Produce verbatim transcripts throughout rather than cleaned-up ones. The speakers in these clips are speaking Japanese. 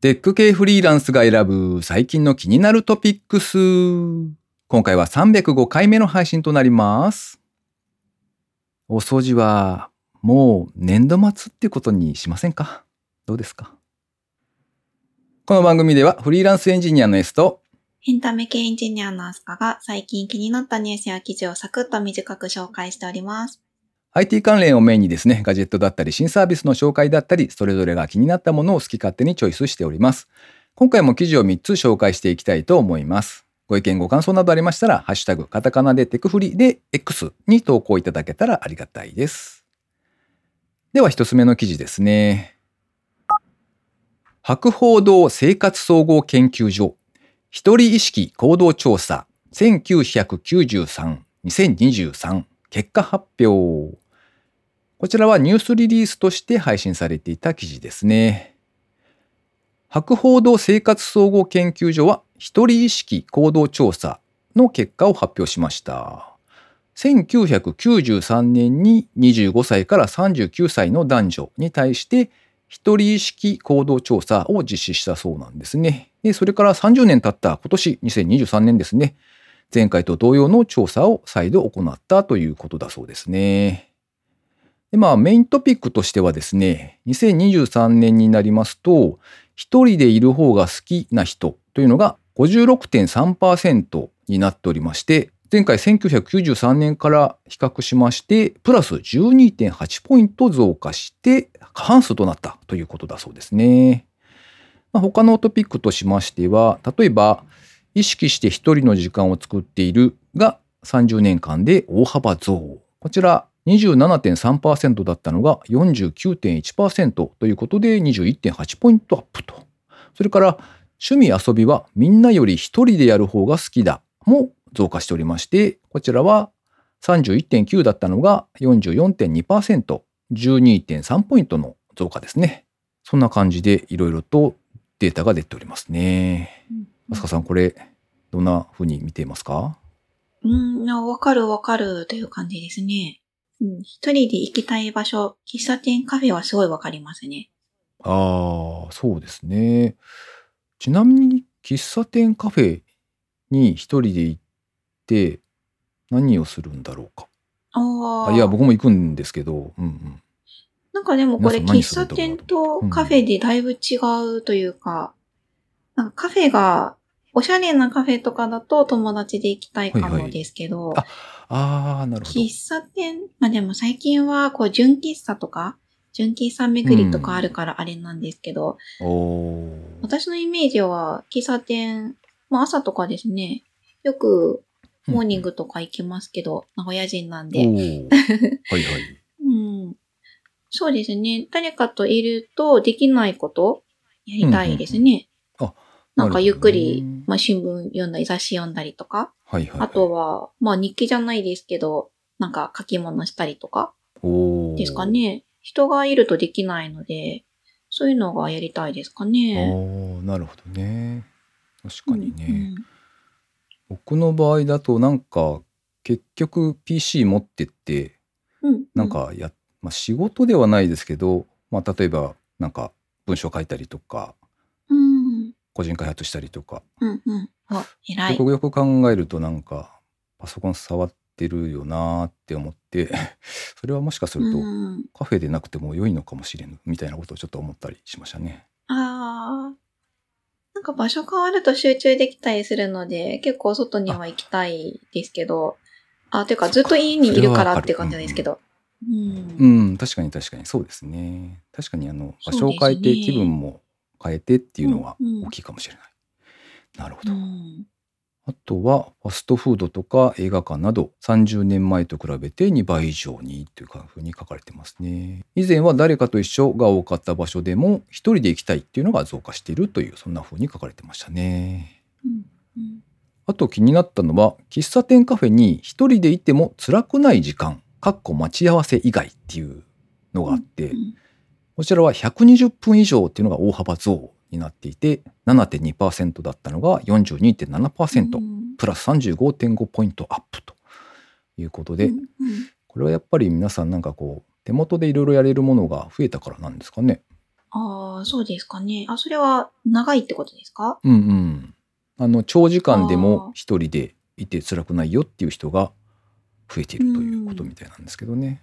テック系フリーランスが選ぶ最近の気になるトピックス。今回はさんびゃくごかいめの配信となります。お掃除はもう年度末ってことにしませんか？どうですか？この番組ではフリーランスエンジニアの S とエンタメ系エンジニアのアスカが最近気になったニュースや記事をサクッと短く紹介しております。アイティー 関連をメインにですね、ガジェットだったり新サービスの紹介だったり、それぞれが気になったものを好き勝手にチョイスしております。今回も記事をみっつ紹介していきたいと思います。ご意見ご感想などありましたら、ハッシュタグカタカナでテクフリで X に投稿いただけたらありがたいです。ではひとつめの記事ですね。博報堂生活総合研究所一人意識行動調査せんきゅうひゃくきゅうじゅうさん にせんにじゅうさん結果発表。こちらはニュースリリースとして配信されていた記事ですね。博報堂生活総合研究所は一人意識行動調査の結果を発表しました。せんきゅうひゃくきゅうじゅうさんねんににじゅうごさいからさんじゅうきゅうさいの男女に対して一人意識行動調査を実施したそうなんですね。で、それからさんじゅうねん経った今年にせんにじゅうさんねんですね。前回と同様の調査を再度行ったということだそうですね。でまあ、メイントピックとしてはですね、にせんにじゅうさんねんになりますと、一人でいる方が好きな人というのが ごじゅうろくてんさんパーセント になっておりまして、前回せんきゅうひゃくきゅうじゅうさんねんから比較しまして、プラス じゅうにてんはち ポイント増加して過半数となったということだそうですね。まあ、他のトピックとしましては、例えば、意識して一人の時間を作っているがさんじゅうねんかんで大幅増。こちら にじゅうななてんさんパーセント だったのが よんじゅうきゅうてんいちパーセント ということで にじゅういってんはち ポイントアップと。それから趣味遊びはみんなより一人でやる方が好きだも増加しておりまして、こちらは さんじゅういってんきゅう だったのが よんじゅうよんてんにパーセント、じゅうにてんさん ポイントの増加ですね。そんな感じでいろいろとデータが出ておりますね。うん、アスカさん、これどんな風に見ていますか？うん、わかるわかるという感じですね。うん、一人で行きたい場所、喫茶店、カフェはすごいわかりますね。ああ、そうですね。ちなみに喫茶店、カフェに一人で行って何をするんだろうか。ああ、いや僕も行くんですけど、うんうん。なんかでもこれ喫茶店とカフェでだいぶ違うというか、うん、なんかカフェがおしゃれなカフェとかだと友達で行きたいかもですけど、はいはい、ああなるほど。喫茶店、まあでも最近はこう純喫茶とか純喫茶巡りとかあるからあれなんですけど、うん、お私のイメージは喫茶店、まあ朝とかですね、よくモーニングとか行きますけど、うん、名古屋人なんで、はいはい、うん、そうですね。誰かといるとできないことやりたいですね。うんうんうん、あなんかゆっくり、まあ、新聞読んだり雑誌読んだりとか、はいはいはい、あとは、まあ、日記じゃないですけどなんか書き物したりとかですかね。人がいるとできないのでそういうのがやりたいですかね。おなるほどね。確かにね、うんうん、僕の場合だとなんか結局 ピーシー 持ってって、うんうん、なんかや、まあ、仕事ではないですけど、まあ、例えばなんか文章書いたりとか個人開発したりとか、うんうん、お、偉い。よくよく考えるとなんかパソコン触ってるよなって思ってそれはもしかするとカフェでなくても良いのかもしれんみたいなことをちょっと思ったりしましたね。あなんか場所変わると集中できたりするので結構外には行きたいですけど、あ、というかずっと家にいるからって感じですけど、うんうんうんうん、確かに確かにそうですね。確かにあの場所を変えて気分も変えてっていうのは大きいかもしれない。うんうん、なるほど、うん。あとはファストフードとか映画館などさんじゅうねんまえと比べてにばい以上にというふうに書かれてますね。以前は誰かと一緒が多かった場所でも一人で行きたいっていうのが増加しているという、そんなふうに書かれてましたね。うんうん、あと気になったのは喫茶店カフェに一人でいても辛くない時間（待ち合わせ以外）っていうのがあって、うんうん、こちらはひゃくにじゅっぷん以上っていうのが大幅増になっていて ななてんにパーセント だったのが よんじゅうにてんななパーセント、うん、プラス さんじゅうごてんご ポイントアップということで、うんうん、これはやっぱり皆さんなんかこう手元でいろいろやれるものが増えたからなんですかね。ああ、そうですかね。あ、それは長いってことですか？うんうん。あの長時間でも一人でいて辛くないよっていう人が増えているということみたいなんですけどね。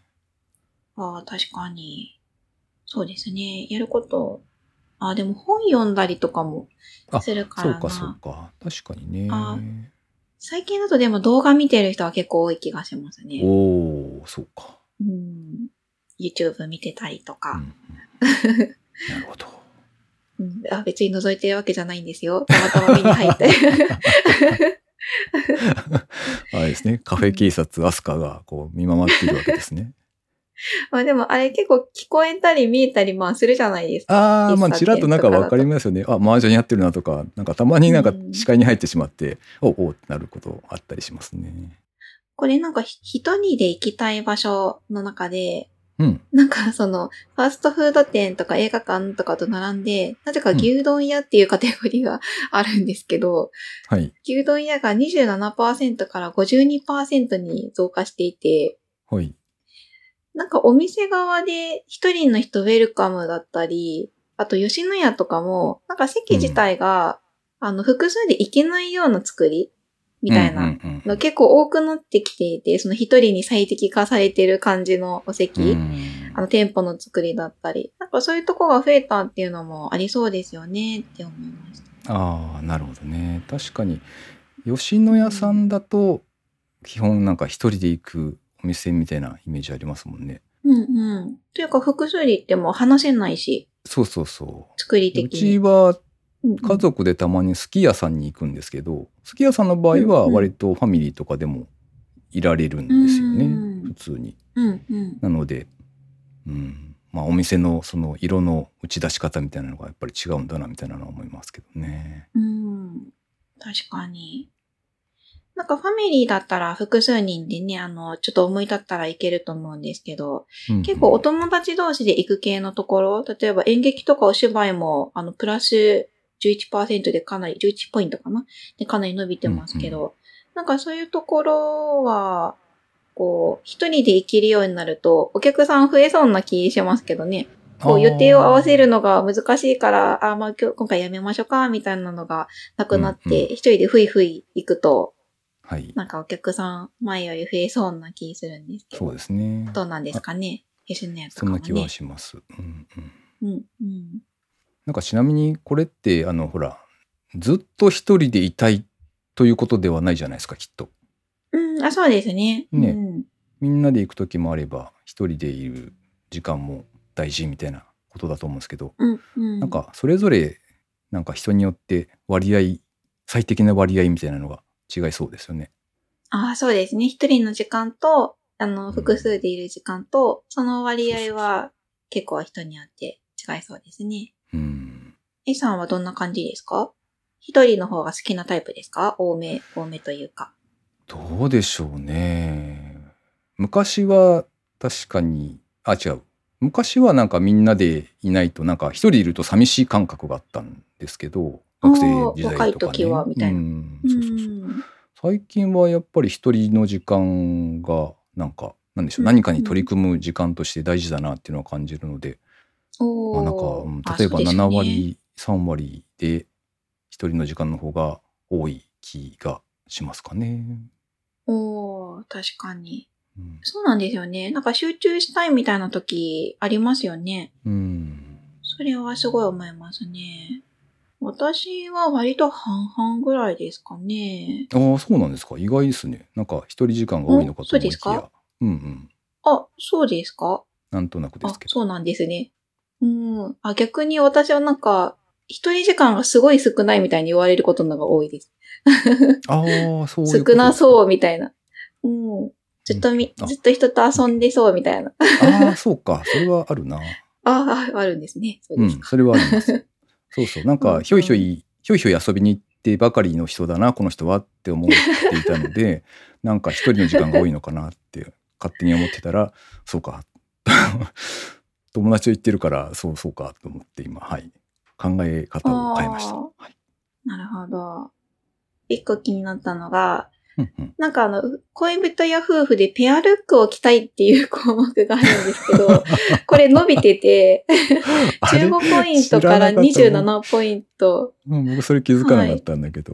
うん、ああ、確かに。そうですね。やること。ああ、でも本読んだりとかもするからな。あ、そうかそうか。確かにね。あ、最近だとでも動画見てる人は結構多い気がしますね。おお、そうか。うん。YouTube 見てたりとか。うんうん、なるほど、うん。あ、別に覗いてるわけじゃないんですよ。たまたま目に入って。あれですね。カフェ警察、うん、アスカがこう見守っているわけですね。まあでもあれ結構聞こえたり見えたりまあするじゃないですか。ああ、まあちらっとなんかわかりますよね。あ、マージャンやってるなとか、なんかたまになんか視界に入ってしまって、うん、おおってなることあったりしますね。これなんか一人で行きたい場所の中で、うん、なんかそのファーストフード店とか映画館とかと並んでなぜか牛丼屋っていうカテゴリーがあるんですけど、うんはい、牛丼屋が にじゅうななパーセント から ごじゅうにパーセント に増加していて、はい、なんかお店側で一人の人ウェルカムだったり、あと吉野家とかもなんか席自体が、うん、あの複数で行けないような作りみたいなの結構多くなってきていて、その一人に最適化されてる感じのお席、うん、あの店舗の作りだったり、なんかそういうとこが増えたっていうのもありそうですよねって思いました。ああ、なるほどね。確かに吉野家さんだと基本なんか一人で行くお店みたいなイメージありますもんね。うんうん。というか複数で行っても話せないし。そうそうそう。作り的に。うちは家族でたまにすき家さんに行くんですけど、すき家さんの場合は割とファミリーとかでもいられるんですよね、うんうん、普通に、うんうん、なので、うんまあ、お店のその色の打ち出し方みたいなのがやっぱり違うんだなみたいなのは思いますけどね、うん、確かになんかファミリーだったら複数人でね、あの、ちょっと思い立ったら行けると思うんですけど、うんうん、結構お友達同士で行く系のところ、例えば演劇とかお芝居もあのプラスじゅういちパーセント でかなり、じゅういちポイントかなでかなり伸びてますけど、うんうん、なんかそういうところは、こう、一人で行けるようになると、お客さん増えそうな気しますけどね。こう予定を合わせるのが難しいから、ああ、まあ今日、今回やめましょうか、みたいなのがなくなって、うんうん、一人でふいふい行くと、はい。なんかお客さん前より増えそうな気するんですけど。そうですね。どうなんですかね。吉野家とかもね。そんな気はします。うんうん。うんうん。なんかちなみにこれってあのほらずっと一人でいたいということではないじゃないですかきっと。うん、あ、そうですね。ね、うん、みんなで行くときもあれば一人でいる時間も大事みたいなことだと思うんですけど、うんうん、なんかそれぞれなんか人によって割合最適な割合みたいなのが違いそうですよね。あ、そうですね。一人の時間とあの複数でいる時間と、うん、その割合は結構人によって違いそうですね。うん、A さんはどんな感じですか？一人の方が好きなタイプですか？多め多めというか。どうでしょうね。昔は確かに、あ、違う。昔はなんかみんなでいないとなんか一人いると寂しい感覚があったんですけど、学生時代とかね。若い時はみたいな。うん、そうそうそう。うん。最近はやっぱり一人の時間がなんか何でしょう、うん、何かに取り組む時間として大事だなっていうのは感じるので。まあ、なんか例えばななわり、さんわりで一人の時間の方が多い気がしますかね。おー、確かに、うん、そうなんですよね。なんか集中したいみたいな時ありますよね。うん。それはすごい思いますね。私は割と半々ぐらいですかね。ああ、そうなんですか。意外ですね。なんか一人時間が多いのかと思いきや。そうですか。うんうん。あ、そうですか。なんとなくですけど。あ、そうなんですね。うん、あ、逆に私はなんか一人時間がすごい少ないみたいに言われることのが多いです。ああ、そういうこと。少なそうみたいな。うん、ずっとみ、うん、ずっと人と遊んでそうみたいな。ああ、そうか、それはあるな。ああ、あるんですね。そうですか。うん、それはあります。そうそう、なんかひょいひょいひょいひょい遊びに行ってばかりの人だなこの人はって思っていたので、なんか一人の時間が多いのかなって勝手に思ってたら、そうか。友達と言ってるからそうそうかと思って今、はい、考え方を変えました、はい、なるほど。一個気になったのがなんかあの、恋人や夫婦でペアルックを着たいっていう項目があるんですけど、これ伸びてて、じゅうごポイントからにじゅうななポイント。うん、僕それ気づかなかったんだけど。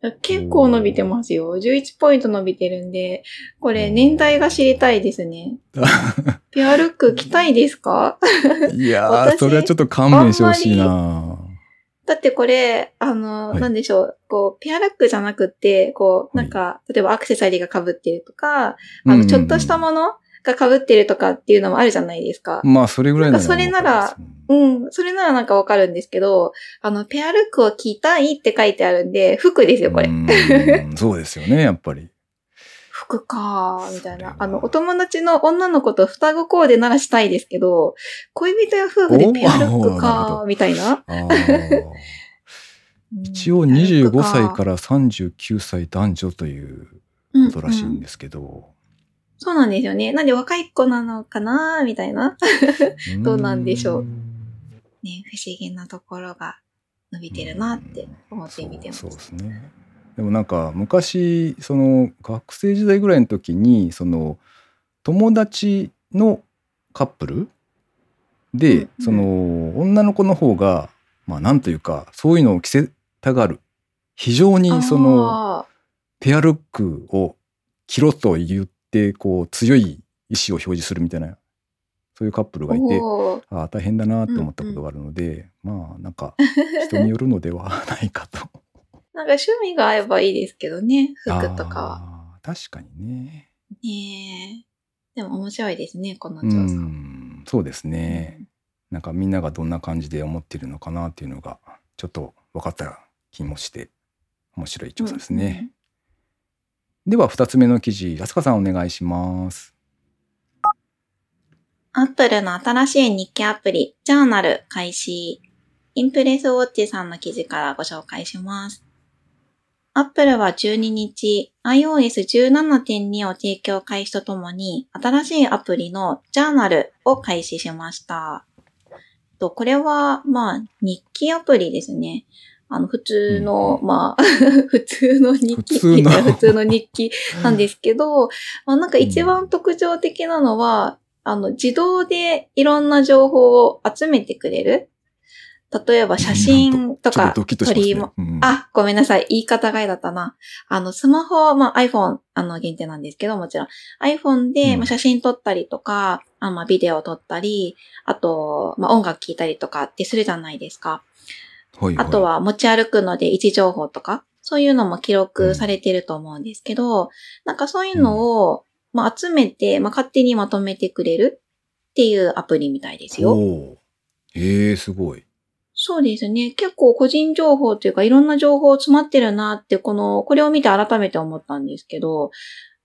はい、結構伸びてますよ。じゅういちポイント伸びてるんで、これ年代が知りたいですね。ペアルック着たいですか？いやー、それはちょっと勘弁してほしいな。だってこれ、あの、はい、なんでしょう、こう、ペアルックじゃなくって、こう、なんか、はい、例えばアクセサリーが被ってるとか、あの、ちょっとしたものが被ってるとかっていうのもあるじゃないですか。まあ、それぐらいなら。それなら、うん、それならなんかわかるんですけど、あの、ペアルックを着たいって書いてあるんで、服ですよ、これ。うんそうですよね、やっぱり。服かー、みたいな。あの、お友達の女の子と双子コーデならしたいですけど、恋人や夫婦でペアルックかー、みたいな。一応にじゅうごさいからさんじゅうきゅうさい男女ということらしいんですけど。うんうん、そうなんですよね。なんで若い子なのかなー、みたいな。どうなんでしょう。ね、不思議なところが伸びてるなって思って見てます。そう、そうですね。でもなんか昔その学生時代ぐらいの時にその友達のカップルでその女の子の方がまあなんというかそういうのを着せたがる、非常にそのペアルックを着ろと言ってこう強い意思を表示するみたいなそういうカップルがいて、ああ大変だなと思ったことがあるので、まあなんか人によるのではないかと。なんか趣味が合えばいいですけどね、服とかは。あ、確かにね。ねえ。でも面白いですね、この調査。うん、そうですね、うん。なんかみんながどんな感じで思ってるのかなっていうのが、ちょっと分かった気もして、面白い調査ですね。うん、ではふたつめの記事、安香さんお願いします。アップルの新しい日記アプリ、ジャーナル開始。インプレスウォッチさんの記事からご紹介します。アップルはじゅうににち、アイオーエスじゅうななてんに を提供開始とともに、新しいアプリのジャーナルを開始しました。とこれは、まあ、日記アプリですね。あの、普通の、うん、まあ、普通の日記って言ったら普通の日記なんですけど、まあ、なんか一番特徴的なのは、あの、自動でいろんな情報を集めてくれる。例えば写真とか撮りも、あ、ごめんなさい。言い方がいだったな。あの、スマホ、まあ iPhone、あの、限定なんですけど、もちろん iPhone で、まあ、写真撮ったりとか、あまあ、ビデオ撮ったり、あと、まあ、音楽聴いたりとかってするじゃないですか。はいはい、あとは持ち歩くので位置情報とか、そういうのも記録されてると思うんですけど、うん、なんかそういうのを、まあ、集めて、まあ、勝手にまとめてくれるっていうアプリみたいですよ。おー。へー、すごい。そうですね。結構個人情報というかいろんな情報詰まってるなって、この、これを見て改めて思ったんですけど、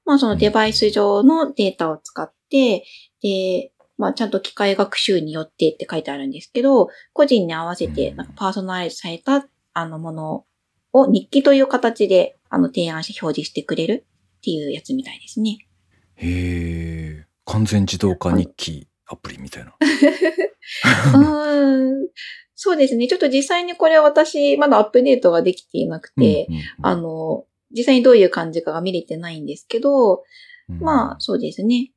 まあそのデバイス上のデータを使って、で、まあちゃんと機械学習によってって書いてあるんですけど、個人に合わせてなんかパーソナライズされたあのものを日記という形であの提案して表示してくれるっていうやつみたいですね。へー。完全自動化日記アプリみたいな。うんそうですね。ちょっと実際にこれは私、まだアップデートができていなくて、うんうんうん、あの、実際にどういう感じかが見れてないんですけど、うん、まあ、そうですね。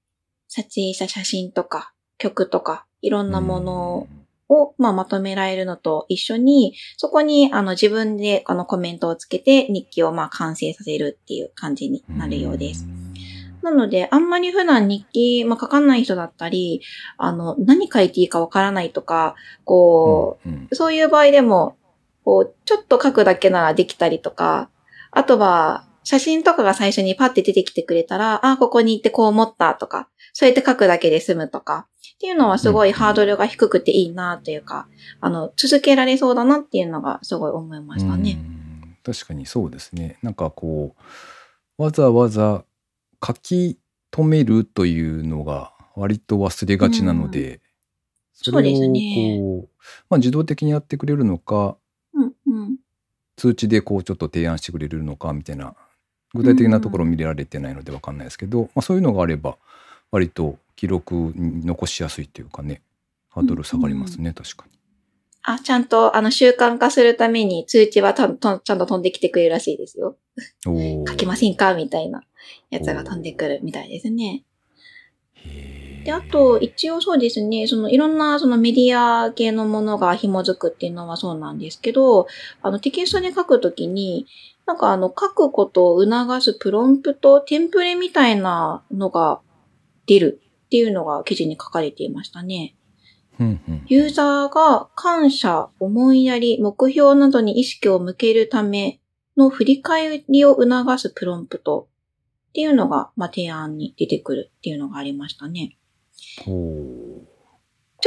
撮影した写真とか、曲とか、いろんなものを、うん、まあ、まとめられるのと一緒に、そこに、あの、自分で、あの、コメントをつけて、日記を、まあ、完成させるっていう感じになるようです。うん、なので、あんまり普段日記、まあ、書かない人だったり、あの、何書いていいかわからないとか、こう、うんうん、そういう場合でも、こう、ちょっと書くだけならできたりとか、あとは、写真とかが最初にパッて出てきてくれたら、あ、ここに行ってこう思ったとか、そうやって書くだけで済むとか、っていうのはすごいハードルが低くていいなというか、うんうん、あの、続けられそうだなっていうのがすごい思いましたね。うん、確かにそうですね。なんかこう、わざわざ書き留めるというのが割と忘れがちなので、うんそうですね。まあ、自動的にやってくれるのか、うんうん、通知でこうちょっと提案してくれるのかみたいな具体的なところ見られてないので分かんないですけど、うんうんまあ、そういうのがあれば割と記録に残しやすいというかねハードル下がりますね、うんうん、確かにあ、ちゃんと、あの、習慣化するために通知はちゃんと、ちゃんと飛んできてくれるらしいですよ。書きませんかみたいなやつが飛んでくるみたいですね。で、あと、一応そうですね、その、いろんな、そのメディア系のものが紐づくっていうのはそうなんですけど、あの、テキストで書くときに、なんかあの、書くことを促すプロンプト、テンプレみたいなのが出るっていうのが記事に書かれていましたね。ユーザーが感謝、思いやり、目標などに意識を向けるための振り返りを促すプロンプトっていうのが、まあ、提案に出てくるっていうのがありましたね。ちょ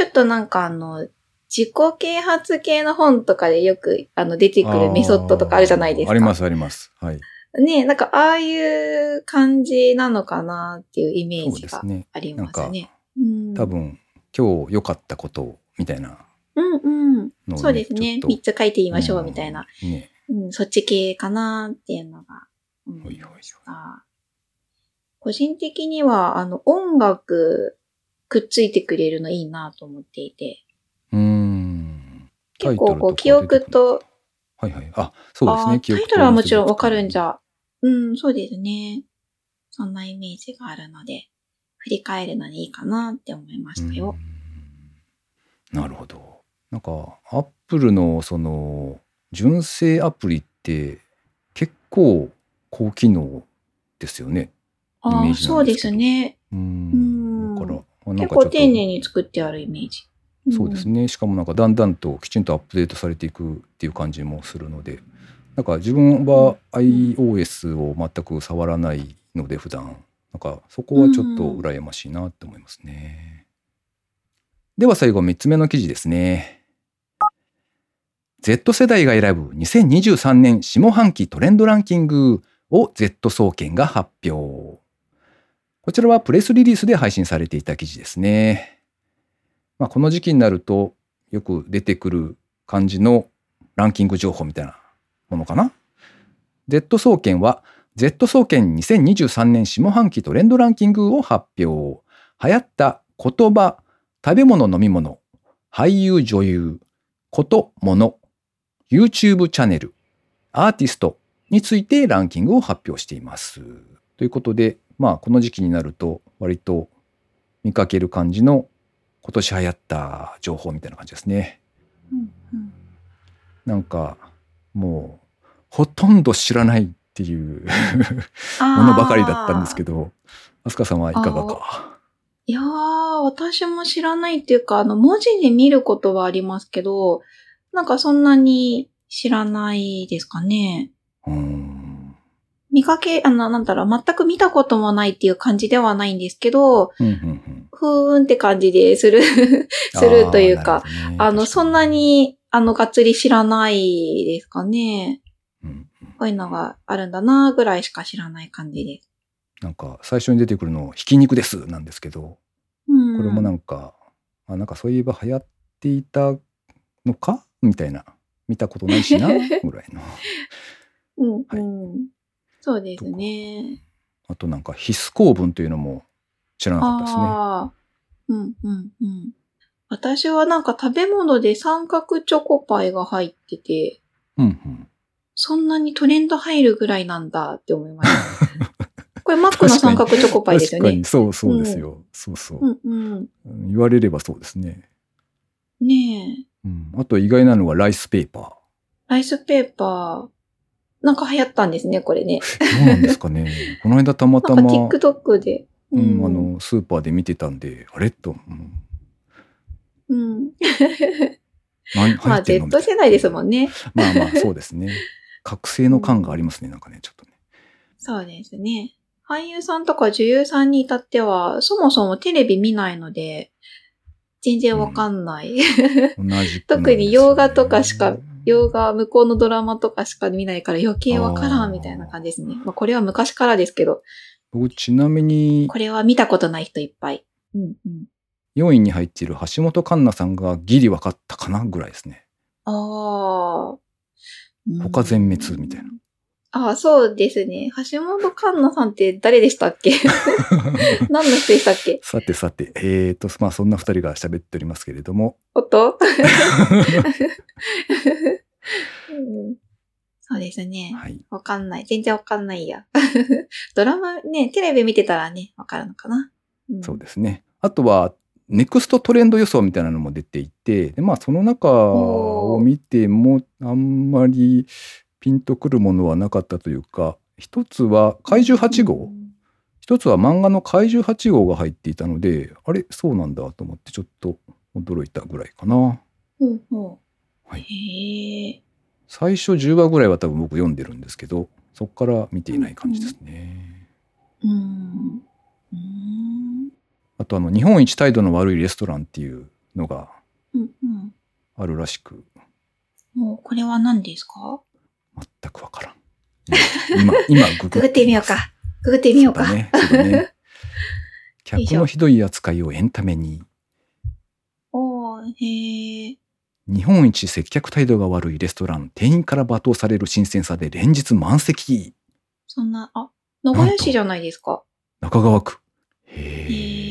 っとなんかあの自己啓発系の本とかでよくあの出てくるメソッドとかあるじゃないですか。 あ, ありますあります、はい、ねえ、なんかああいう感じなのかなっていうイメージがありますね。そうですね、なんか、うん、多分今日良かったことみたいな、うんうん、のそうですね、みっつ書いてみましょうみたいな、うんねうん、そっち系かなっていうのが、うん、おいおいおい、個人的にはあの音楽くっついてくれるのいいなと思っていて、うーん、結構こう記憶と、はいはい、あ、そうですね、記憶とタイトルはもちろんわかるんじゃ、うん、そうですね、そんなイメージがあるので振り返るのにいいかなって思いましたよ。なるほど。なんかアップルのその純正アプリって結構高機能ですよね。あ、イメージなんですけど。そうですね。うん。だから結構丁寧に作ってあるイメージ、うん、そうですね。しかもなんかだんだんときちんとアップデートされていくっていう感じもするので、なんか自分は iOS を全く触らないので普段、なんかそこはちょっと羨ましいなと思いますね、うん、では最後みっつめの記事ですね。 Z 世代が選ぶにせんにじゅうさんねん下半期トレンドランキングを Z 総研が発表。こちらはプレスリリースで配信されていた記事ですね、まあ、この時期になるとよく出てくる感じのランキング情報みたいなものかな。 Z 総研は Z 総研にせんにじゅうさんねん下半期トレンドランキングを発表。流行った言葉、食べ物、飲み物、俳優、女優、こと、もの、YouTube チャンネル、アーティストについてランキングを発表していますということで、まあ、この時期になると割と見かける感じの今年流行った情報みたいな感じですね、うんうん、なんかもうほとんど知らないっていうものばかりだったんですけど、飛鳥さんはいかがか。いやー、私も知らないっていうか、あの文字で見ることはありますけど、なんかそんなに知らないですかね。うん、見かけ、あの、なんだろう、全く見たこともないっていう感じではないんですけど、うんうんうん、ふーんって感じでする、するというか、あ、ね、あの、そんなに、あの、がっつり知らないですかね。うんうん、こういうのがあるんだな、ぐらいしか知らない感じです。なんか、最初に出てくるの、ひき肉です、なんですけど、うん、これもなんか、あ、なんかそういえば流行っていたのかみたいな、見たことないしな、ぐらいの。うんうん、はい、そうですね。あとなんか必須構文というのも知らなかったですね。あ、うんうんうん、私はなんか食べ物で三角チョコパイが入ってて、うんうん、そんなにトレンド入るぐらいなんだって思いましたこれマックの三角チョコパイですよね。確かに、そうそうですよ、うん、そうそう、うんうん、言われればそうですね。ねえ、うん、あと意外なのはライスペーパー。ライスペーパーなんか流行ったんですね、これね。そうなんですかね。この間たまたま。なんか TikTok で、うんうん。あの、スーパーで見てたんで、あれと。うん。うん、まあ、Z 世代ですもんね。まあまあ、そうですね。覚醒の感がありますね、なんかね、ちょっとね。そうですね。俳優さんとか女優さんに至っては、そもそもテレビ見ないので、全然わかんない。うん、同じくなんですね。特に洋画とかしか、洋画、向こうのドラマとかしか見ないから余計わからんみたいな感じですね。まあ、これは昔からですけど。僕ちなみに。これは見たことない人いっぱい。うんうん、よんいに入っている橋本環奈さんがギリわかったかなぐらいですね。ああ。他全滅みたいな。ああ、そうですね。橋本環奈さんって誰でしたっけ何の人でしたっけさてさて、えーと、まあそんな二人が喋っておりますけれども。おっと、うん、そうですね。はい。わかんない。全然わかんないや。ドラマね、テレビ見てたらね、わかるのかな、うん。そうですね。あとは、ネクストトレンド予想みたいなのも出ていて、でまあその中を見てもあんまりピンとくるものはなかったというか、一つは怪獣はち号、一つは漫画の怪獣はち号が入っていたので、あれそうなんだと思ってちょっと驚いたぐらいかな。ほうほう、はい、へー。最初じゅうわぐらいは多分僕読んでるんですけど、そこから見ていない感じですね。うん、うん。あとあの日本一態度の悪いレストランっていうのがあるらしく、うんうん、もうこれは何ですか？全くわからん。今今ググってみようか。ググってみようか。そうだね。そうだね。客のひどい扱いをエンタメに。おー、へー。日本一接客態度が悪いレストラン、店員から罵倒される新鮮さで連日満席。そんな、あ、名古屋市じゃないですか。中川区。へー。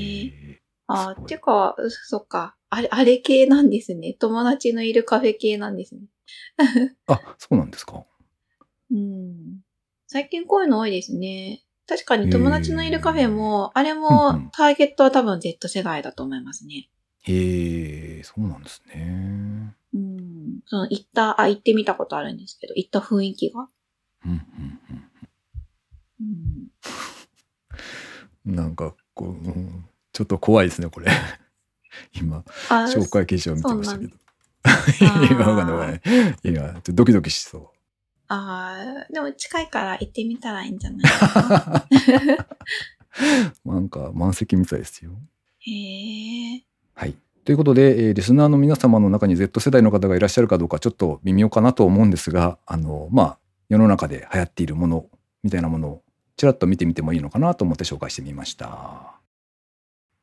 ああ、てか、そっか。あれ、あれ系なんですね。友達のいるカフェ系なんですね。あ、そうなんですか。うん。最近こういうの多いですね。確かに友達のいるカフェも、あれもターゲットは多分 Z 世代だと思いますね。へえ、そうなんですね。うん。その行った、あ、行ってみたことあるんですけど、行った雰囲気が。うん、うん、うん。うん。なんか、こう、うんちょっと怖いですねこれ。今紹介記事を見てましたけど、今わかんない。今ちょっとドキドキしそう。ああ、でも近いから行ってみたらいいんじゃないかな。なんか満席みたいですよ。へえ。はい。ということで、えー、リスナーの皆様の中に Z 世代の方がいらっしゃるかどうかちょっと微妙かなと思うんですが、あのまあ世の中で流行っているものみたいなものをちらっと見てみてもいいのかなと思って紹介してみました。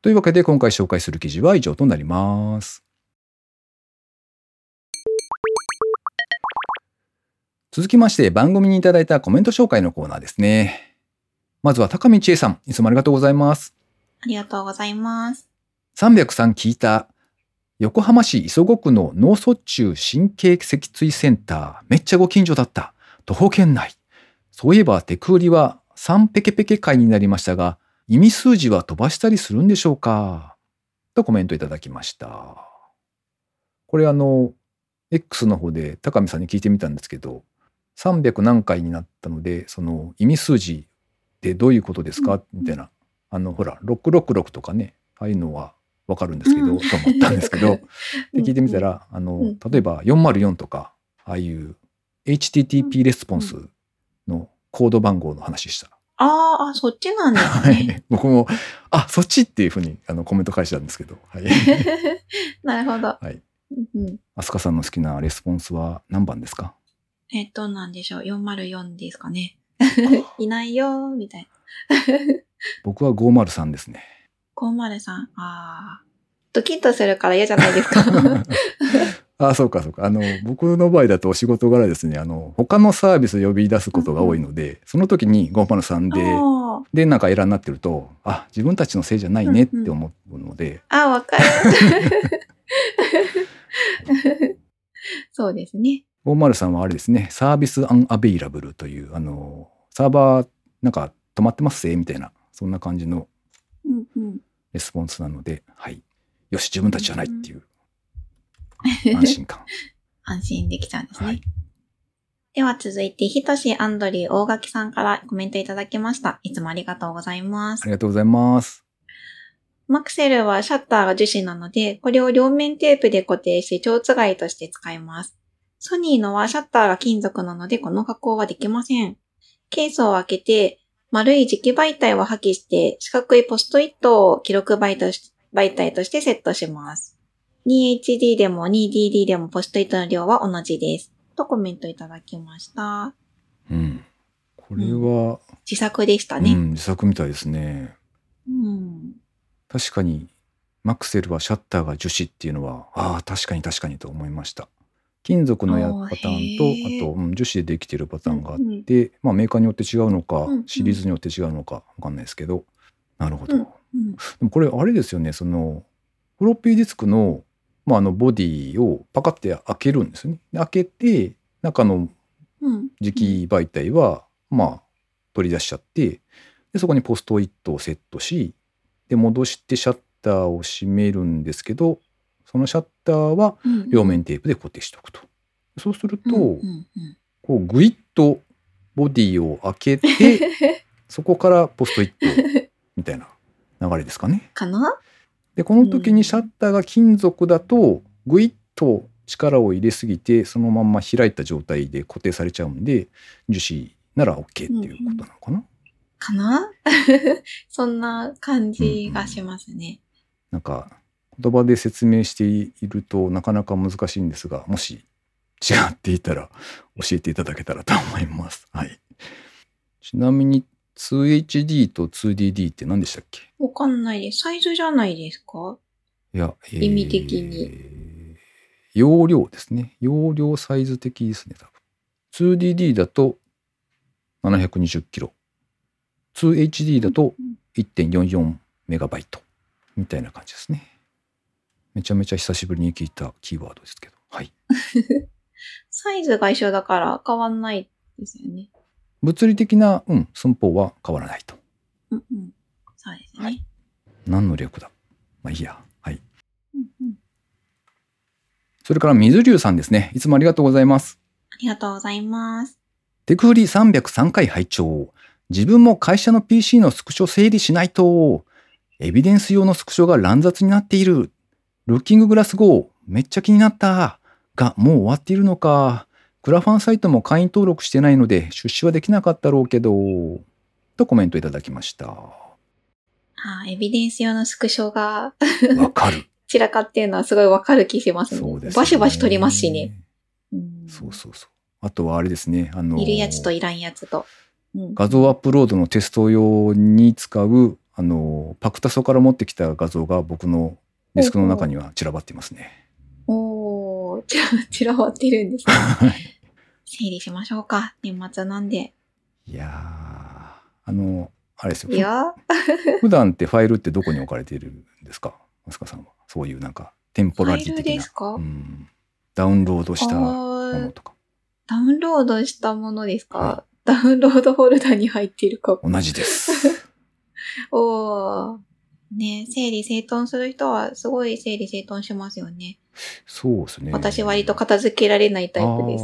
というわけで今回紹介する記事は以上となります。続きまして番組にいただいたコメント紹介のコーナーですね。まずは高見千恵さん、いつもありがとうございます。ありがとうございます。さんびゃくさん聞いた。横浜市磯子区の脳卒中神経脊椎センター、めっちゃご近所だった。徒歩圏内。そういえばテク売りはさんペケペケ会になりましたが、意味数字は飛ばしたりするんでしょうかとコメントいただきました。これあの X の方で高見さんに聞いてみたんですけど、さんびゃく何回になったのでその意味数字ってどういうことですかみたいな、あのほらろくろくろくとかね、ああいうのはわかるんですけど、うん、と思ったんですけど、で聞いてみたらあの例えばよんまるよんとかああいう エイチティーティーピー レスポンスのコード番号の話でした。ああ、そっちなんですね。はい、僕も、あ、そっちっていうふうにあのコメント返したんですけど。はい、なるほど。はい。うん。あすかさんの好きなレスポンスは何番ですか？えっと、なんでしょう。よんまるよんですかね。いないよー、みたいな。僕はごーまるさんですね。ごーまるさん？ ああ。ドキッとするから嫌じゃないですか。ああ、そうかそうか。あの、僕の場合だとお仕事柄ですね、あの、他のサービス呼び出すことが多いので、うんうん、その時にごーまるさんで、で、なんかエラーになってると、あ、自分たちのせいじゃないねって思うので。うんうん、あ、わかる。そうですね。ごーまるさんはあれですね、サービスアンアベイラブルという、あの、サーバーなんか止まってますみたいな、そんな感じのレスポンスなので、はい。よし、自分たちじゃないっていう。うんうん安心感。安心できちゃうんですね。はい、では続いて、ひとしアンドリュー大垣さんからコメントいただきました。いつもありがとうございます。ありがとうございます。マクセルはシャッターが樹脂なので、これを両面テープで固定し、蝶つがいとして使います。ソニーのはシャッターが金属なので、この加工はできません。ケースを開けて、丸い磁気媒体を破棄して、四角いポストイットを記録媒体、媒体としてセットします。ツーエイチディー でも ツーディーディー でもポストイットの量は同じです。とコメントいただきました。うん。これは。自作でしたね。うん、自作みたいですね。うん。確かに、マクセルはシャッターが樹脂っていうのは、ああ、確かに確かにと思いました。金属のやパターンとあと、うん、樹脂でできているパターンがあって、うんうん、まあ、メーカーによって違うのか、うんうん、シリーズによって違うのか分かんないですけど、なるほど、うんうん、でもこれあれですよね、そのフロッピーディスクの、まあ、あのボディをパカッて開けるんですよね。で開けて中の磁気媒体は、うんうん、まあ、取り出しちゃって、でそこにポストイットをセットし、で戻してシャッターを閉めるんですけど、そのシャッターは両面テープで固定しておくと、うんうん、そうすると、うんうんうん、こうグイッとボディを開けてそこからポストイットみたいな流れですかね。かな。でこの時にシャッターが金属だとグイッと力を入れすぎてそのまんま開いた状態で固定されちゃうんで、樹脂なら OK っていうことなのかな、うん、かなそんな感じがしますね、うんうん、なんか言葉で説明しているとなかなか難しいんですが、もし違っていたら教えていただけたらと思います、はい、ちなみに ツーエイチディー と ツーディーディー って何でしたっけ？わかんないです。サイズじゃないですか？いや、えー、意味的に容量ですね。容量サイズ的ですね。多分 ツーディーディー だと ななひゃくにじゅっキロ、 ツーエイチディー だと いってんよんよんメガバイト みたいな感じですね。めちゃめちゃ久しぶりに聞いたキーワードですけど、はい。サイズが一緒だから変わんないですよね。物理的な、うん、寸法は変わらないと。うんうん、そうですね。はい、何の略だ。まあいいや、はい。うんうん、それから水流さんですね。いつもありがとうございます。ありがとうございます。テクフリーさんびゃくさんかい拝聴。自分も会社の ピーシー のスクショ整理しないと。エビデンス用のスクショが乱雑になっている。ルッキンググラス号めっちゃ気になったがもう終わっているのか。クラファンサイトも会員登録してないので出資はできなかったろうけどとコメントいただきました。あ、エビデンス用のスクショがわかる散らかっていうのはすごいわかる気しますね。そうですね、バシバシ取りますしね。うん、そうそうそう。あとはあれですね、あのいるやつといらんやつと、うん、画像アップロードのテスト用に使うあのパクタソから持ってきた画像が僕のデスクの中には散らばっていますね。おー、散ら、散らばってるんですね。整理しましょうか。年末なんで。いやー、あの、あれですよ。いや普段ってファイルってどこに置かれているんですか？マスカさんは。そういうなんか、テンポラリティ的な。ファイルですか？うん。ダウンロードしたものとか。ダウンロードしたものですか？はい、ダウンロードフォルダに入っているか。同じです。おー。ね、整理整頓する人はすごい整理整頓しますよね。そうですね。私割と片付けられないタイプで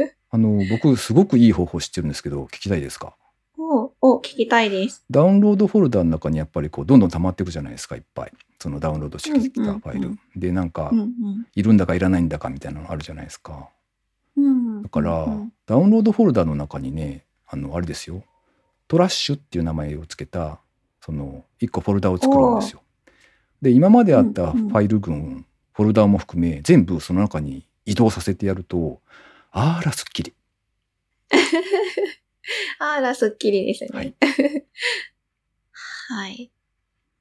す。あ, あの僕すごくいい方法知ってるんですけど聞きたいですか？おお、聞きたいです。ダウンロードフォルダの中にやっぱりこうどんどん溜まっていくじゃないですか、いっぱい。そのダウンロードしてきたファイル、うんうんうん、でなんか、うんうん、いるんだかいらないんだかみたいなのあるじゃないですか。うんうん、だから、うんうん、ダウンロードフォルダの中にね、あのあれですよ、トラッシュっていう名前をつけた。そのいっこフォルダを作るんですよ。で今まであったファイル群、うんうん、フォルダも含め全部その中に移動させてやると、あらすっきりあらすっきりですね。はい、はい、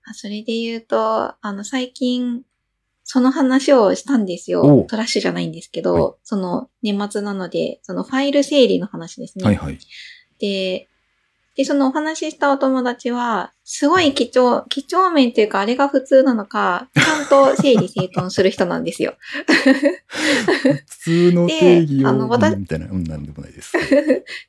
あ、それで言うとあの最近その話をしたんですよ。トラッシュじゃないんですけど、はい、その年末なのでそのファイル整理の話ですね。はいはい。でで、そのお話ししたお友達は、すごい貴重、貴重面っていうか、あれが普通なのか、ちゃんと整理整頓する人なんですよ。普通の定義を、あの私みたいな、うん、なんでもないです。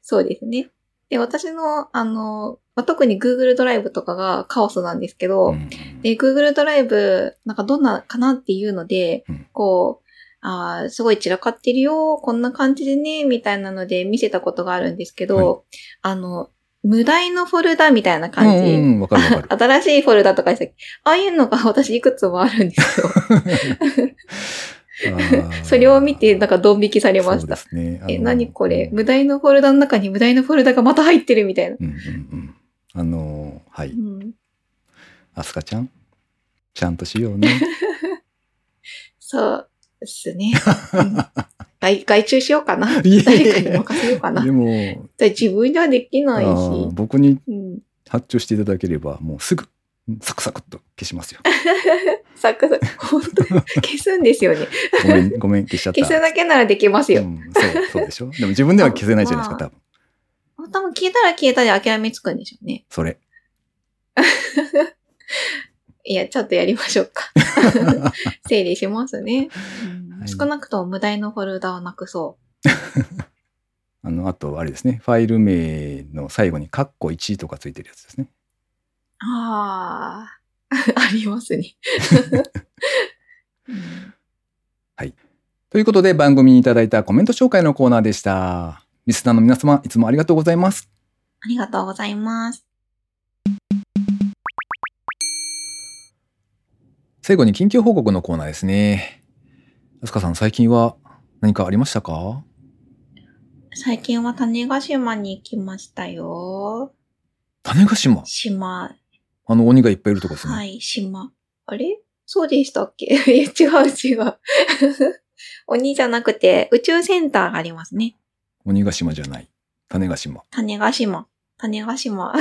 そうですね。で、私の、あの、まあ、特に Google ドライブとかがカオスなんですけど、うん、で、Google ドライブ、なんかどんなかなっていうので、うん、こう、ああ、すごい散らかってるよ、こんな感じでね、みたいなので見せたことがあるんですけど、はい、あの、無題のフォルダみたいな感じ。うん、わかるわかる。新しいフォルダとかでしたっけ？ああいうのが私いくつもあるんですよ。それを見てなんかドン引きされました。そうですね、え、何これ、うん、無題のフォルダの中に無題のフォルダがまた入ってるみたいな。うんうんうん。あのー、はい。うん、アスカちゃん、ちゃんとしようね。そうですね。うん外, 外注しようかな。誰かに任せようかな。でも、自分じゃできないし。僕に発注していただければ、もうすぐ、サクサクっと消しますよ。作家さん、本当に消すんですよね。ごめん、ごめん、消しちゃった。消すだけならできますよ。うん、そう、そうでしょ。でも自分では消せないじゃないですか、多分。多分消えたら消えたで諦めつくんでしょうね。それ。いや、ちょっとやりましょうか。整理しますね、うんはい。少なくとも無題のフォルダをなくそう。あの、あと、あれですね。ファイル名の最後にカッコいちとかついてるやつですね。ああ、ありますね。はい。ということで、番組にいただいたコメント紹介のコーナーでした。リスナーの皆様、いつもありがとうございます。ありがとうございます。最後に緊急報告のコーナーですね。あすかさん、最近は何かありましたか？最近は種子島に行きましたよ。種子島？島。あの鬼がいっぱいいるとこですね。はい、島。あれ？そうでしたっけ？いや、違う違う。鬼じゃなくて宇宙センターがありますね。鬼ヶ島じゃない。種子島。種子島。種子島。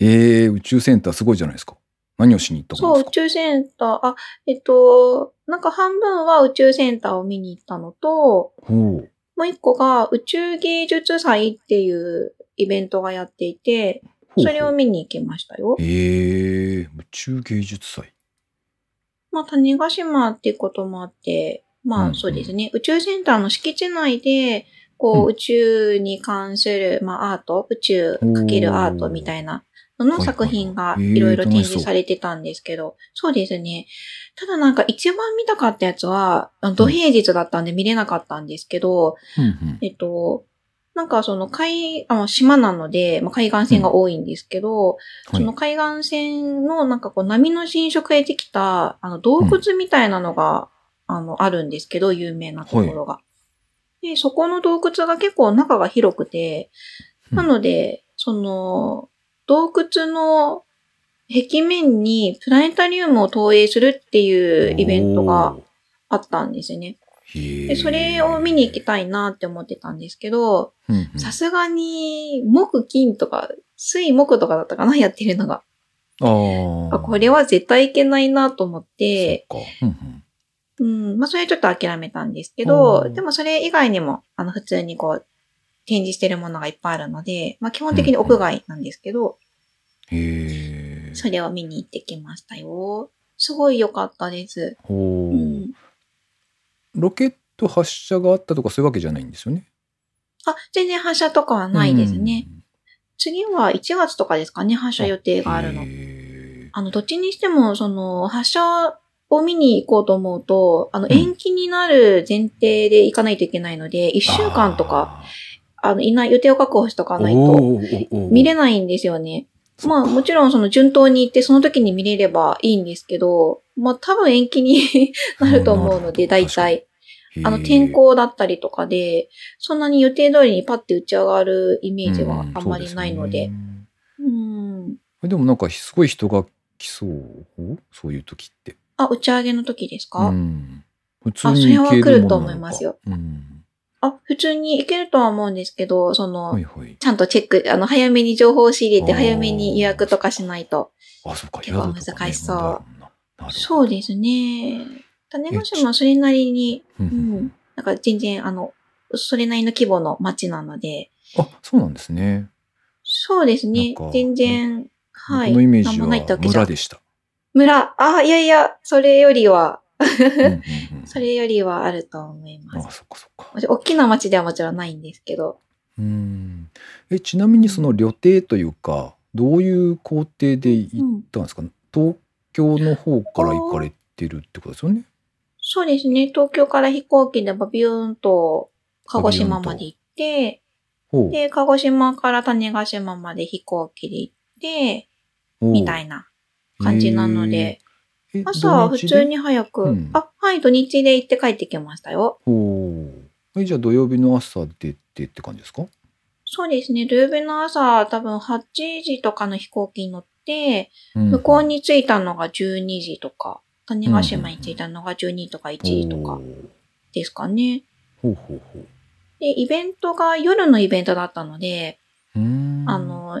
ええー、宇宙センターすごいじゃないですか。何をしに行ったんですか？そう、宇宙センター。あ、えっと、なんか半分は宇宙センターを見に行ったのと、ほうもう一個が宇宙芸術祭っていうイベントがやっていて、それを見に行きましたよ。へえー、宇宙芸術祭。まあ、種子島っていうこともあって、まあ、うんうん、そうですね。宇宙センターの敷地内で、こう、うん、宇宙に関する、まあ、アート、宇宙×アートみたいなのの作品がいろいろ展示されてたんですけど、そうですね。ただなんか一番見たかったやつは、土平日だったんで見れなかったんですけど、うんうん、えっと、なんかその海、あの島なので、まあ、海岸線が多いんですけど、うんはい、その海岸線のなんかこう波の浸食へできた、あの洞窟みたいなのが、うん、あの、あるんですけど、有名なところが。はい、で、そこの洞窟が結構中が広くて、なので、うん、その、洞窟の壁面にプラネタリウムを投影するっていうイベントがあったんですよね。でそれを見に行きたいなって思ってたんですけど、さすがに木金とか水木とかだったかなやってるのがあこれは絶対いけないなと思ってそ, うか、うんうんまあ、それちょっと諦めたんですけどでもそれ以外にもあの普通にこう展示してるものがいっぱいあるので、まあ、基本的に屋外なんですけど、うんうん、へーそれを見に行ってきましたよ。すごい良かったです。ほー、うんロケット発射があったとかそういうわけじゃないんですよね。あ、全然発射とかはないですね。うん、次はいちがつとかですかね、発射予定があるの。あの、どっちにしても、その、発射を見に行こうと思うと、あの、延期になる前提で行かないといけないので、うん、いっしゅうかんとか、あ, あの、いない、予定を確保しとかないと、見れないんですよね。まあもちろんその順当に行ってその時に見れればいいんですけど、まあ多分延期になると思うので、大体。あの天候だったりとかで、そんなに予定通りにパッて打ち上がるイメージはあんまりないので。うん。で, うんでもなんかすごい人が来そうそういう時って。あ、打ち上げの時ですか？うん。普通に行けるものなのか。あ、それは来ると思いますよ。うんあ普通に行けるとは思うんですけど、その、はいはい、ちゃんとチェック、あの、早めに情報を仕入れて、早めに予約とかしないと。あ、そうか、結構難しそう。そうですね。種子島はそれなりに、うん。なんか全然、あの、それなりの規模の町なので。あ、そうなんですね。そうですね。全然、はい。このイメージは村でした。村。あ、いやいや、それよりは、うんうんうん、それよりはあると思います。ああ、そっかそっか。大きな町ではもちろんないんですけど。うん。え、ちなみにその旅程というか、どういう工程で行ったんですか、うん、東京の方から行かれてるってことですよね。そうですね。東京から飛行機でバビューンと鹿児島まで行って、で、鹿児島から種子島まで飛行機で行って、みたいな感じなので、朝は普通に早く、うん、あ、はい、土日で行って帰ってきましたよ。おえじゃあ土曜日の朝出てって感じですか？そうですね、土曜日の朝多分はちじとかの飛行機に乗って、うん、向こうに着いたのがじゅうにじとか、種子島に着いたのがじゅうにじとかいちじとかですかね。ほうほうほう。で、イベントが夜のイベントだったので、うんあの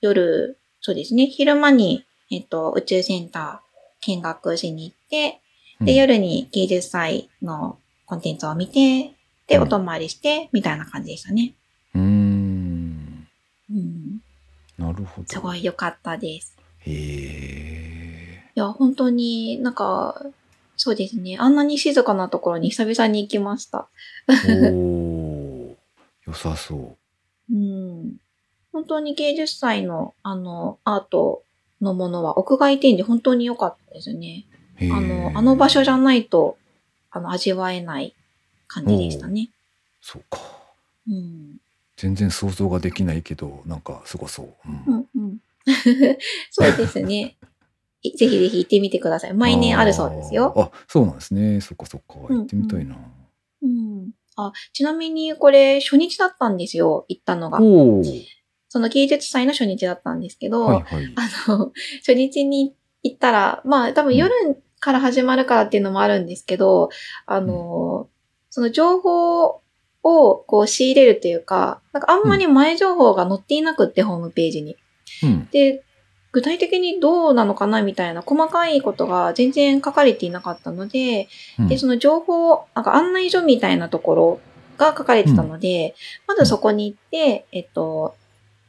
夜、そうですね、昼間にえっと、宇宙センター見学しに行って、で、うん、夜に芸術祭のコンテンツを見て、で、お泊まりして、うん、みたいな感じでしたね。うーん。うん。なるほど。すごい良かったです。へえ。いや、本当になんか、そうですね。あんなに静かなところに久々に行きました。おー。良さそう。うん。本当に芸術祭の、あの、アートのものは屋外展示本当に良かったですね。あの、あの場所じゃないと、あの、味わえない感じでしたね。そうか。うん。全然想像ができないけど、なんかすごそう。うん、うん、うん。そうですね。ぜひぜひ行ってみてください。毎年あるそうですよ。あ、そうなんですね。そっかそっか。行ってみたいな。うん、うんうん。あ、ちなみにこれ初日だったんですよ。行ったのが。おー。その芸術祭の初日だったんですけど、はいはい、あの、初日に行ったら、まあ多分夜から始まるからっていうのもあるんですけど、あの、その情報をこう仕入れるというか、なんかあんまり前情報が載っていなくって、うん、ホームページに。うん、で具体的にどうなのかなみたいな細かいことが全然書かれていなかったので、うん、でその情報、なんか案内所みたいなところが書かれてたので、うん、まずそこに行って、えっと、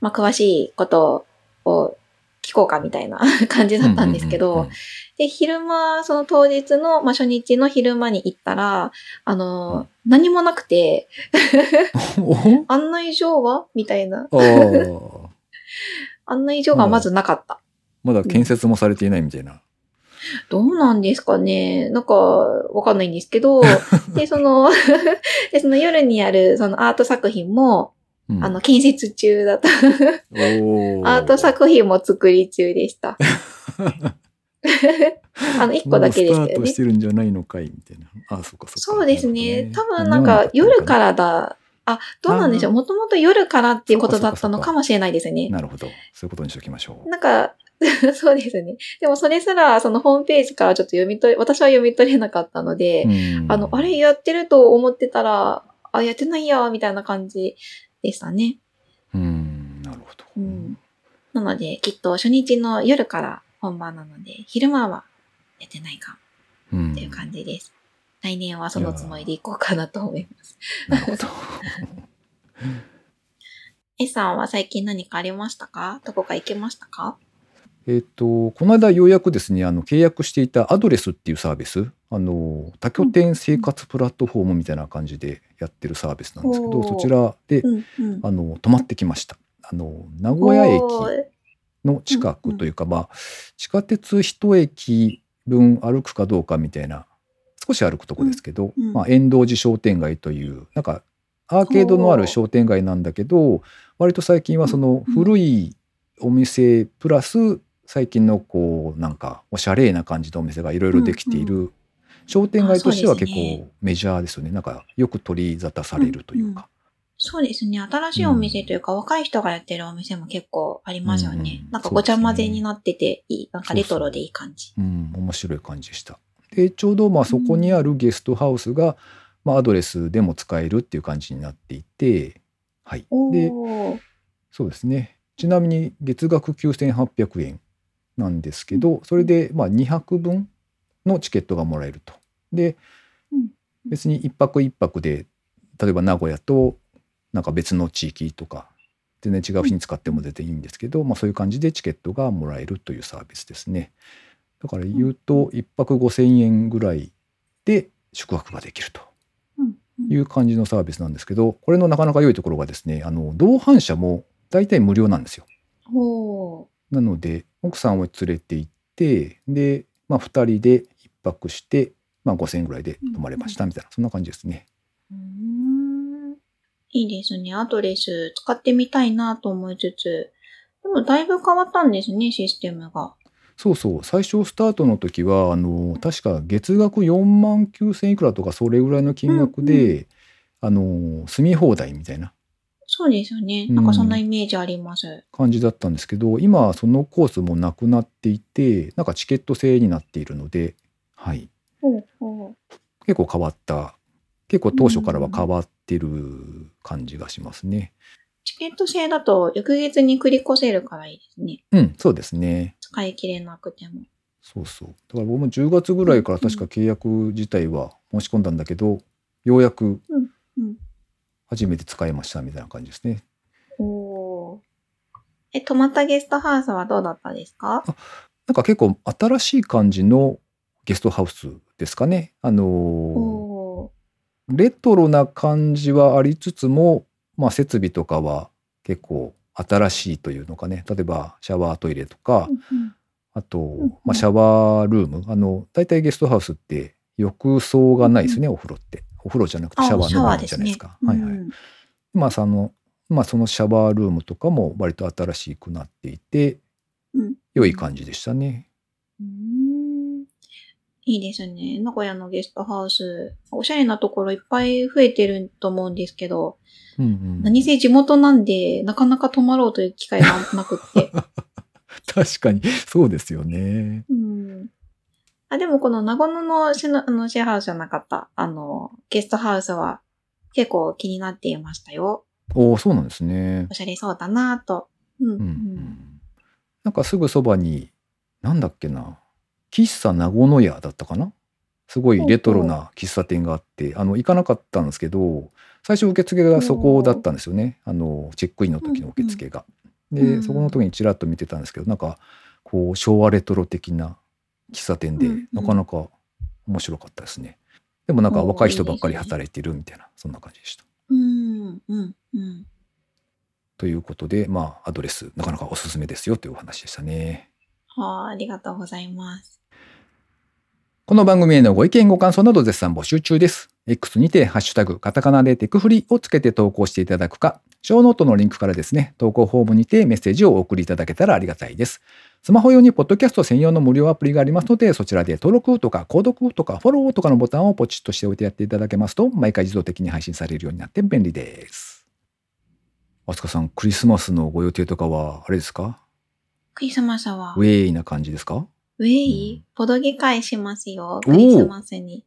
まあ、詳しいことを聞こうかみたいな感じだったんですけど、うんうんうんうん、で、昼間、その当日の、まあ、初日の昼間に行ったら、あの、うん、何もなくて、案内状はみたいな。案内状がまずなかった。まだ建設もされていないみたいな。うん、どうなんですかね。なんか、わかんないんですけど、で、そので、その夜にやる、そのアート作品も、うん、あの、建設中だった。アート作品も作り中でした。あの、一個だけでしたよね。スタートしてるんじゃないのかいみたいな。あ、そうかそうか。そうですね。多分なんか夜からだ。あ、どうなんでしょう。もともと夜からっていうことだったのかもしれないですね。なるほど。そういうことにしておきましょう。なんか、そうですね。でもそれすら、そのホームページからちょっと読み取れ、私は読み取れなかったので、うん、あの、あれやってると思ってたら、あ、やってないや、みたいな感じ。でしたね。うん、なるほど、うん。なので、きっと初日の夜から本番なので、昼間はやってないかもっていう感じです。うん、来年はそのつもりでいこうかなと思います。なるほど。S さんは最近何かありましたか？どこか行けましたか？えっと、この間ようやくですね、あの契約していたアドレスっていうサービス、あの多拠点生活プラットフォームみたいな感じでやってるサービスなんですけど、そちらで、うんうん、あの泊まってきました。あの名古屋駅の近くというか、まあ、地下鉄一駅分歩くかどうかみたいな、少し歩くとこですけど、うんうん、まあ、遠藤寺商店街というなんかアーケードのある商店街なんだけど、割と最近はその古いお店プラス最近のこうなんかおしゃれな感じのお店がいろいろできている、うんうん、商店街としては結構メジャーですよね。なんかよく取り沙汰されるというか、うんうん、そうですね。新しいお店というか、うん、若い人がやってるお店も結構ありますよね、うんうん、なんかごちゃ混ぜになってていい、なんかレトロでいい感じ。そうそう、うん、面白い感じでした。でちょうどまあそこにあるゲストハウスが、うん、まあ、アドレスでも使えるっていう感じになっていて、はい、でそうですね。ちなみに月額きゅうせんはっぴゃくえんなんですけど、それでまあにはくぶんのチケットがもらえると。で、別に一泊一泊で、例えば名古屋となんか別の地域とか全然違う日に使っても全然いいんですけど、まあ、そういう感じでチケットがもらえるというサービスですね。だから言うと一泊ごせんえんぐらいで宿泊ができるという感じのサービスなんですけど、これのなかなか良いところがですね、あの同伴者も大体無料なんですよ。お、なので奥さんを連れて行ってで、まあ、ふたりでいっぱくして、まあ、ごせんえんぐらいで泊まれましたみたいな、うん、そんな感じですね。うーん、いいですね。アドレス使ってみたいなと思いつつ、でもだいぶ変わったんですね、システムが。そうそう、最初スタートの時はあの確か月額よんまんきゅうせんいくらとかそれぐらいの金額で、うんうん、あの住み放題みたいな。そうですよね。なんかそんなイメージあります、うん、感じだったんですけど、今そのコースもなくなっていて、なんかチケット制になっているので、はい、おうおう、結構変わった結構当初からは変わってる感じがしますね、うん、チケット制だと翌月に繰り越せるからいいですね。うん、そうですね。使い切れなくても。そうそう。だから僕もじゅうがつぐらいから確か契約自体は申し込んだんだけど、うん、ようやく初めて使いましたみたいな感じですね。うんうん、おー。え、泊まったゲストハウスはどうだったですか？あ、なんか結構新しい感じのゲストハウスですかね。あのー、おー。レトロな感じはありつつも、まあ設備とかは結構新しいというのかね。例えばシャワートイレとか、うんうん、あと、うんうん、まあ、シャワールーム、あのだいたいゲストハウスって浴槽がないですね、うん、お風呂ってお風呂じゃなくてシャワーの方じゃないですか。はいはい。うん、まあそのまあそのシャワールームとかも割と新しくなっていて、うん、良い感じでしたね。うん、いいですね。名古屋のゲストハウス、おしゃれなところいっぱい増えてると思うんですけど、うんうん、何せ地元なんでなかなか泊まろうという機会がなくって。確かにそうですよね。うん。あ、でもこの名護のシェ、あのシェアハウスじゃなかったあのゲストハウスは結構気になっていましたよ。おお、そうなんですね。おしゃれそうだなと。うん、うんうん。なんかすぐそばになんだっけな、喫茶名護の屋だったかな。すごいレトロな喫茶店があって、あの行かなかったんですけど、最初受付がそこだったんですよね。あのチェックインの時の受付が。うんうん、でそこの時にちらっと見てたんですけど、なんかこう昭和レトロ的な喫茶店で、うんうん、なかなか面白かったですね。でもなんか若い人ばっかり働いてるみたいな、そんな感じでした。うんうんうん、ということで、まあアドレスなかなかおすすめですよというお話でしたね。はあ、ありがとうございます。この番組へのご意見ご感想など絶賛募集中です。X にてハッシュタグカタカナでテクフリをつけて投稿していただくか、ショーノートのリンクからですね、投稿フォームにてメッセージをお送りいただけたらありがたいです。スマホ用にポッドキャスト専用の無料アプリがありますので、そちらで登録とか購読とかフォローとかのボタンをポチッとしておいてやっていただけますと、毎回自動的に配信されるようになって便利です。あつかさん、クリスマスのご予定とかはあれですか？クリスマスはウェイな感じですか？ウェイ、うん、ポドゲ会しますよ、クリスマスに。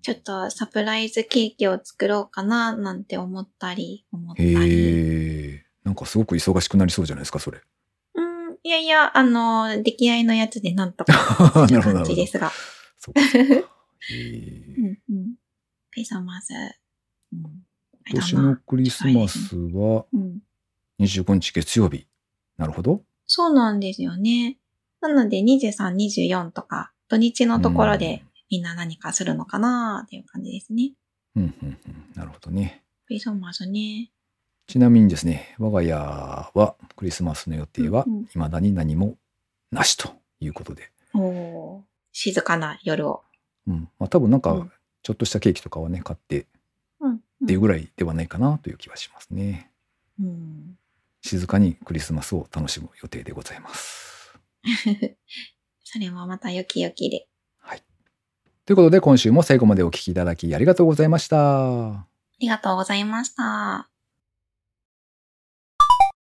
ちょっとサプライズケーキを作ろうかななんて思ったり思ったり。へえ、なんかすごく忙しくなりそうじゃないですか、それ。うん、いやいや、あの出来合いのやつでなんとかな感じですが。そうか。へうんうん。クリスマス。うん、今年のクリスマスはにじゅうごにち月曜日。うん、なるほど。そうなんですよね。なのでにじゅうさん、にじゅうよんとか土日のところで、うん。みんな何かするのかなっていう感じですね。うんうんうん、なるほどね。クリスマスね。ちなみにですね、我が家はクリスマスの予定は未だに何もなしということで。うんうん、おー、静かな夜を。うん、まあ多分なんかちょっとしたケーキとかはね、買って、うんうん、っていうぐらいではないかなという気はしますね。うん、静かにクリスマスを楽しむ予定でございます。それもまたよきよきで。ということで、今週も最後までお聞きいただきありがとうございました。ありがとうございました。